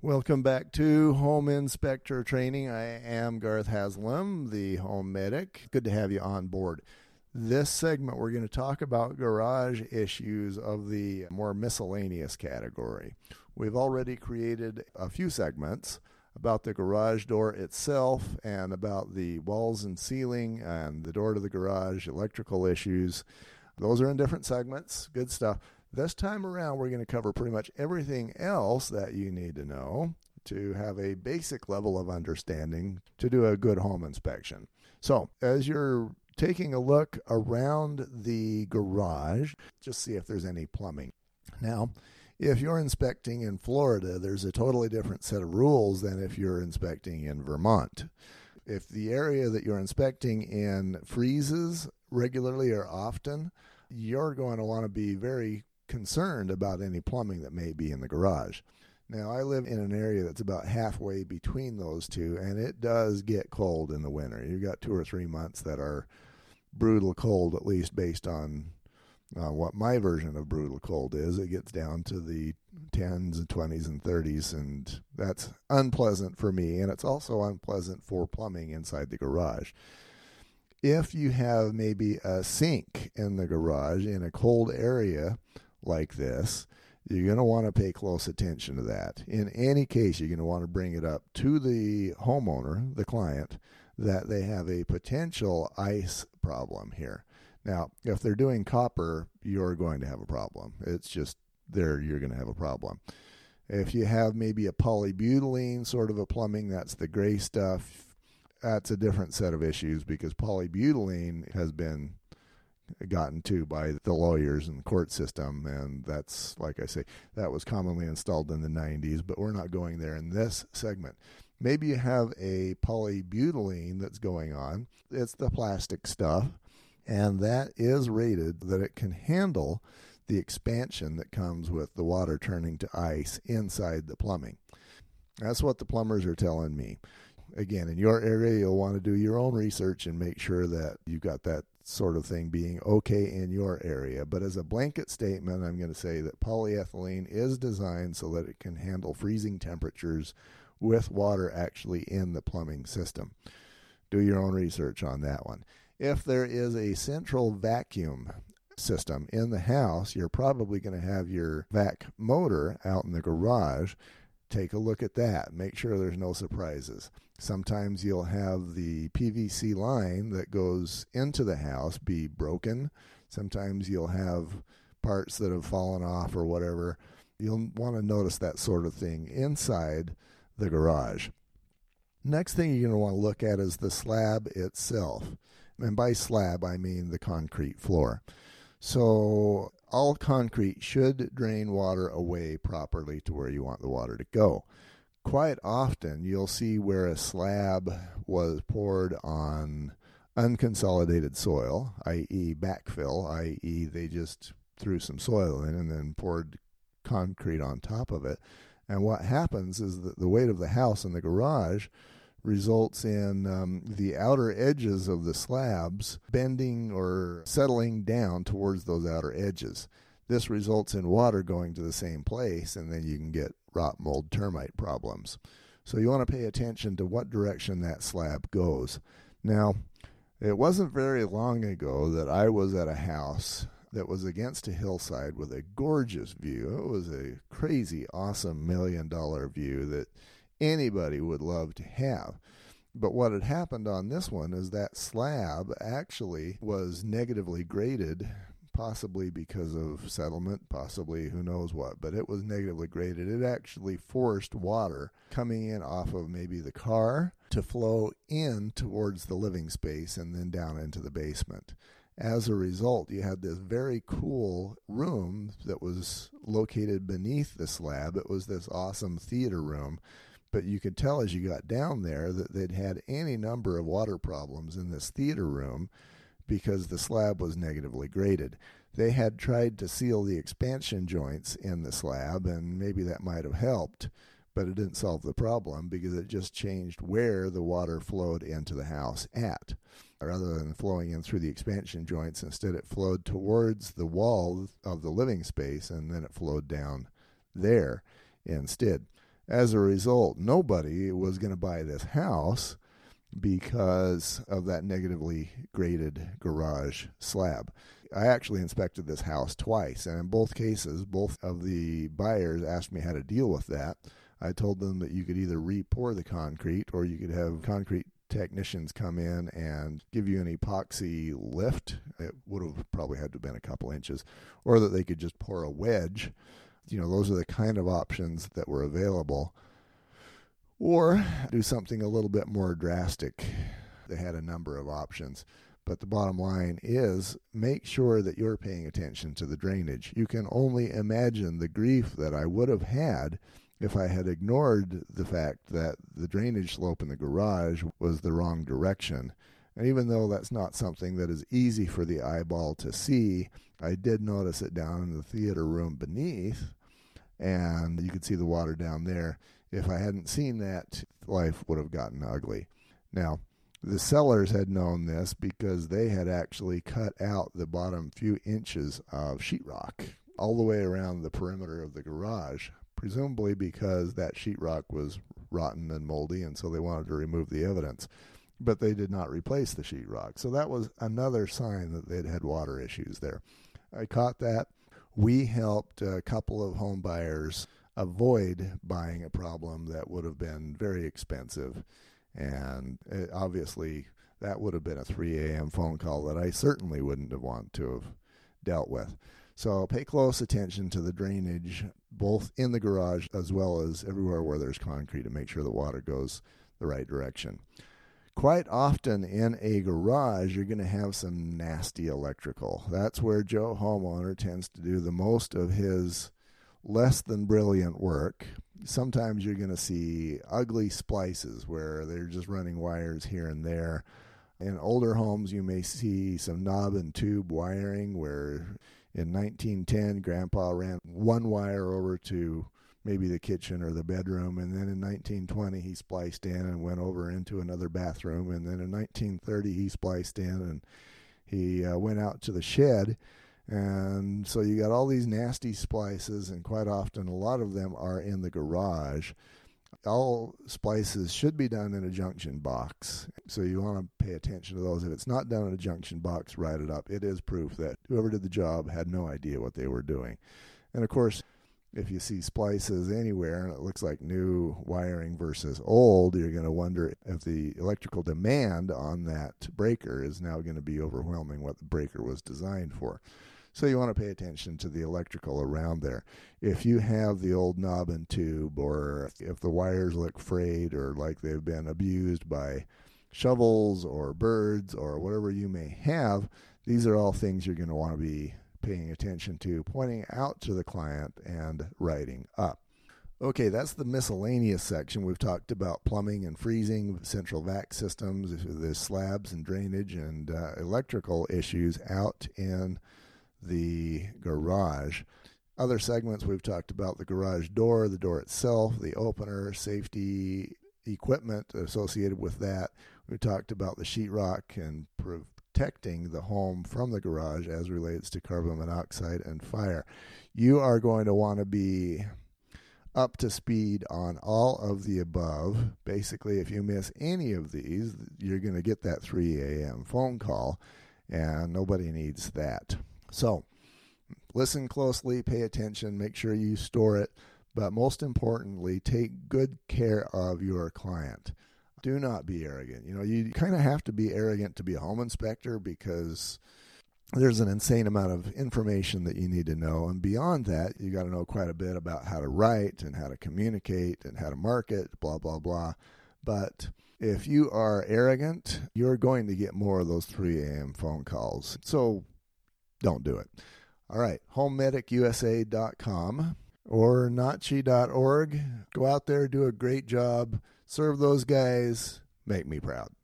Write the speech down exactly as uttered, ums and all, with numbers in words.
Welcome back to Home Inspector Training. I am Garth Haslam, the Home Medic. Good to have you on board. This segment, we're going to talk about garage issues of the more miscellaneous category. We've already created a few segments about the garage door itself and about the walls and ceiling and the door to the garage, electrical issues. Those are in different segments. Good stuff. This time around, we're going to cover pretty much everything else that you need to know to have a basic level of understanding to do a good home inspection. So as you're taking a look around the garage, just see if there's any plumbing. Now, if you're inspecting in Florida, there's a totally different set of rules than if you're inspecting in Vermont. If the area that you're inspecting in freezes regularly or often, you're going to want to be very concerned about any plumbing that may be in the garage. Now, I live in an area that's about halfway between those two, and it does get cold in the winter. You've got two or three months that are brutal cold, at least based on uh, what my version of brutal cold is. It gets down to the tens and twenties and thirties, and that's unpleasant for me, and it's also unpleasant for plumbing inside the garage. If you have maybe a sink in the garage in a cold area like this, you're going to want to pay close attention to that. In any case, you're going to want to bring it up to the homeowner, the client, that they have a potential ice problem here. Now, if they're doing copper, you're going to have a problem. It's just there, you're going to have a problem. If you have maybe a polybutylene sort of a plumbing, that's the gray stuff, that's a different set of issues because polybutylene has been gotten to by the lawyers and the court system, and that's, like I say, that was commonly installed in the nineties, but we're not going there in this segment. Maybe you have a polybutylene that's going on. It's the plastic stuff, and that is rated that it can handle the expansion that comes with the water turning to ice inside the plumbing. That's what the plumbers are telling me. Again, in your area, you'll want to do your own research and make sure that you've got that sort of thing being okay in your area. But as a blanket statement, I'm going to say that polyethylene is designed so that it can handle freezing temperatures with water actually in the plumbing system. Do your own research on that one. If there is a central vacuum system in the house, you're probably going to have your vac motor out in the garage. Take a look at that. Make sure there's no surprises. Sometimes you'll have the P V C line that goes into the house be broken. Sometimes you'll have parts that have fallen off or whatever. You'll want to notice that sort of thing inside the garage. Next thing you're going to want to look at is the slab itself. And by slab, I mean the concrete floor. So all concrete should drain water away properly to where you want the water to go. Quite often, you'll see where a slab was poured on unconsolidated soil, that is backfill, that is they just threw some soil in and then poured concrete on top of it. And what happens is that the weight of the house and the garage results in um, the outer edges of the slabs bending or settling down towards those outer edges. This results in water going to the same place, and then you can get rot, mold, termite problems. So you want to pay attention to what direction that slab goes. Now, it wasn't very long ago that I was at a house that was against a hillside with a gorgeous view. It was a crazy, awesome million-dollar view that anybody would love to have. But what had happened on this one is that slab actually was negatively graded, possibly because of settlement, possibly who knows what, but it was negatively graded. It actually forced water coming in off of maybe the car to flow in towards the living space and then down into the basement. As a result, you had this very cool room that was located beneath the slab. It was this awesome theater room. But you could tell as you got down there that they'd had any number of water problems in this theater room because the slab was negatively graded. They had tried to seal the expansion joints in the slab, and maybe that might have helped, but it didn't solve the problem because it just changed where the water flowed into the house at. Rather than flowing in through the expansion joints, instead it flowed towards the wall of the living space, and then it flowed down there instead. As a result, nobody was going to buy this house because of that negatively graded garage slab. I actually inspected this house twice, and in both cases, both of the buyers asked me how to deal with that. I told them that you could either re-pour the concrete, or you could have concrete technicians come in and give you an epoxy lift. It would have probably had to have been a couple inches, or that they could just pour a wedge. You know, those are the kind of options that were available. Or do something a little bit more drastic. They had a number of options. But the bottom line is, make sure that you're paying attention to the drainage. You can only imagine the grief that I would have had if I had ignored the fact that the drainage slope in the garage was the wrong direction. And even though that's not something that is easy for the eyeball to see, I did notice it down in the theater room beneath, and you could see the water down there. If I hadn't seen that, life would have gotten ugly. Now, the sellers had known this because they had actually cut out the bottom few inches of sheetrock all the way around the perimeter of the garage, presumably because that sheetrock was rotten and moldy, and so they wanted to remove the evidence. But they did not replace the sheetrock. So that was another sign that they'd had water issues there. I caught that. We helped a couple of home buyers avoid buying a problem that would have been very expensive. And it, obviously, that would have been a three a.m. phone call that I certainly wouldn't have wanted to have dealt with. So pay close attention to the drainage, both in the garage as well as everywhere where there's concrete, and make sure the water goes the right direction. Quite often in a garage, you're going to have some nasty electrical. That's where Joe Homeowner tends to do the most of his less than brilliant work. Sometimes you're going to see ugly splices where they're just running wires here and there. In older homes, you may see some knob and tube wiring where in nineteen ten, Grandpa ran one wire over to maybe the kitchen or the bedroom, and then in nineteen twenty he spliced in and went over into another bathroom, and then in nineteen thirty he spliced in and he uh, went out to the shed. And so you got all these nasty splices, and quite often a lot of them are in the garage. All splices should be done in a junction box, so you want to pay attention to those. If it's not done in a junction box, write it up. It is proof that whoever did the job had no idea what they were doing. And of course, if you see splices anywhere and it looks like new wiring versus old, you're going to wonder if the electrical demand on that breaker is now going to be overwhelming what the breaker was designed for. So you want to pay attention to the electrical around there. If you have the old knob and tube, or if the wires look frayed or like they've been abused by shovels or birds or whatever you may have, these are all things you're going to want to be paying attention to, pointing out to the client, and writing up. Okay, that's the miscellaneous section. We've talked about plumbing and freezing, central vac systems, the slabs and drainage, and uh, electrical issues out in the garage. Other segments we've talked about: the garage door, the door itself, the opener, safety equipment associated with that. We talked about the sheetrock and proof. protecting the home from the garage as relates to carbon monoxide and fire. You are going to want to be up to speed on all of the above. Basically, if you miss any of these, you're going to get that three a.m. phone call, and nobody needs that. So listen closely, pay attention, make sure you store it, but most importantly, take good care of your client. Do not be arrogant. You know, you kind of have to be arrogant to be a home inspector, because there's an insane amount of information that you need to know. And beyond that, you got to know quite a bit about how to write and how to communicate and how to market, blah, blah, blah. But if you are arrogant, you're going to get more of those three a.m. phone calls. So don't do it. All right, home medic u s a dot com or nachi dot org. Go out there, do a great job. Serve those guys. Make me proud.